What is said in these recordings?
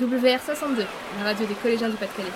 WR62, la radio des collégiens du Pas-de-Calais.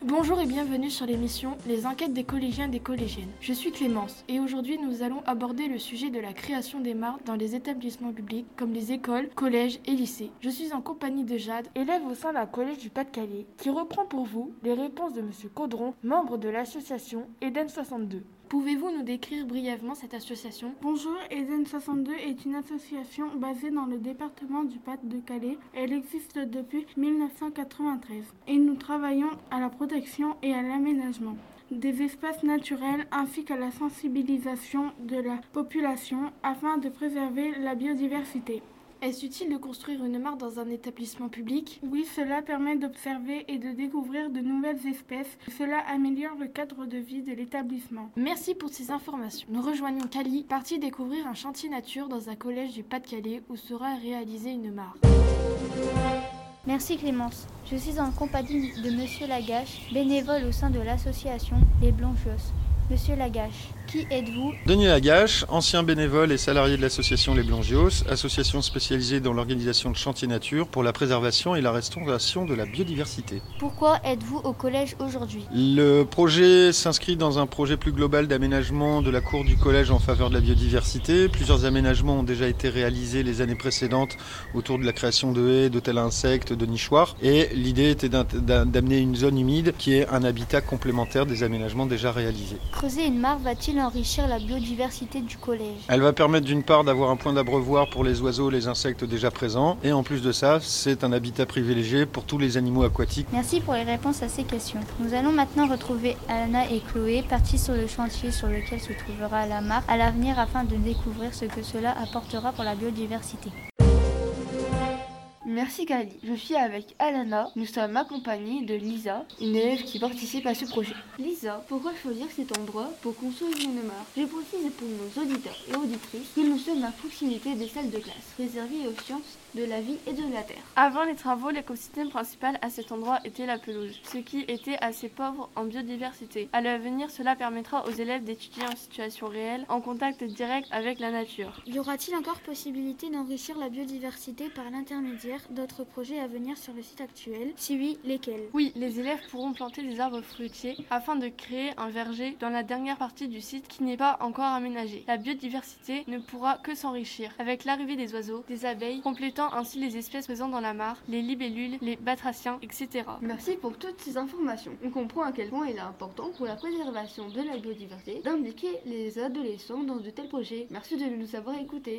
Bonjour et bienvenue sur l'émission Les enquêtes des collégiens et des collégiennes. Je suis Clémence et aujourd'hui nous allons aborder le sujet de la création des marques dans les établissements publics comme les écoles, collèges et lycées. Je suis en compagnie de Jade, élève au sein d'un collège du Pas-de-Calais, qui reprend pour vous les réponses de Monsieur Caudron, membre de l'association Eden 62. Pouvez-vous nous décrire brièvement cette association ? Bonjour, Eden 62 est une association basée dans le département du Pas-de-Calais. Elle existe depuis 1993 et nous travaillons à la protection et à l'aménagement des espaces naturels ainsi qu'à la sensibilisation de la population afin de préserver la biodiversité. Est-ce utile de construire une marque dans un établissement public ? Oui, cela permet d'observer et de découvrir de nouvelles espèces. Cela améliore le cadre de vie de l'établissement. Merci pour ces informations. Nous rejoignons Cali, partie découvrir un chantier nature dans un collège du Pas-de-Calais où sera réalisée une marque. Merci Clémence. Je suis en compagnie de Monsieur Lagache, bénévole au sein de l'association Les Blancs Joss. Monsieur Lagache, qui êtes-vous ? Denis Lagache, ancien bénévole et salarié de l'association Les Blongios, association spécialisée dans l'organisation de chantiers nature pour la préservation et la restauration de la biodiversité. Pourquoi êtes-vous au collège aujourd'hui ? Le projet s'inscrit dans un projet plus global d'aménagement de la cour du collège en faveur de la biodiversité. Plusieurs aménagements ont déjà été réalisés les années précédentes autour de la création de haies, d'hôtels à insectes, de nichoirs. Et l'idée était d'amener une zone humide qui est un habitat complémentaire des aménagements déjà réalisés. Creuser une mare va-t-il enrichir la biodiversité du collège ? Elle va permettre d'une part d'avoir un point d'abreuvoir pour les oiseaux, les insectes déjà présents. Et en plus de ça, c'est un habitat privilégié pour tous les animaux aquatiques. Merci pour les réponses à ces questions. Nous allons maintenant retrouver Anna et Chloé, parties sur le chantier sur lequel se trouvera la mare à l'avenir afin de découvrir ce que cela apportera pour la biodiversité. Merci Cali, je suis avec Alana, nous sommes accompagnés de Lisa, une élève qui participe à ce projet. Lisa, pourquoi choisir cet endroit pour construire une mare ? Je précise pour nos auditeurs et auditrices que nous sommes à proximité des salles de classe, réservées aux sciences de la vie et de la terre. Avant les travaux, l'écosystème principal à cet endroit était la pelouse, ce qui était assez pauvre en biodiversité. À l'avenir, cela permettra aux élèves d'étudier en situation réelle, en contact direct avec la nature. Y aura-t-il encore possibilité d'enrichir la biodiversité par l'intermédiaire d'autres projets à venir sur le site actuel ? Si oui, lesquels ? Oui, les élèves pourront planter des arbres fruitiers afin de créer un verger dans la dernière partie du site qui n'est pas encore aménagée. La biodiversité ne pourra que s'enrichir avec l'arrivée des oiseaux, des abeilles, complétant ainsi les espèces présentes dans la mare, les libellules, les batraciens, etc. Merci pour toutes ces informations. On comprend à quel point il est important pour la préservation de la biodiversité d'impliquer les adolescents dans de tels projets. Merci de nous avoir écoutés.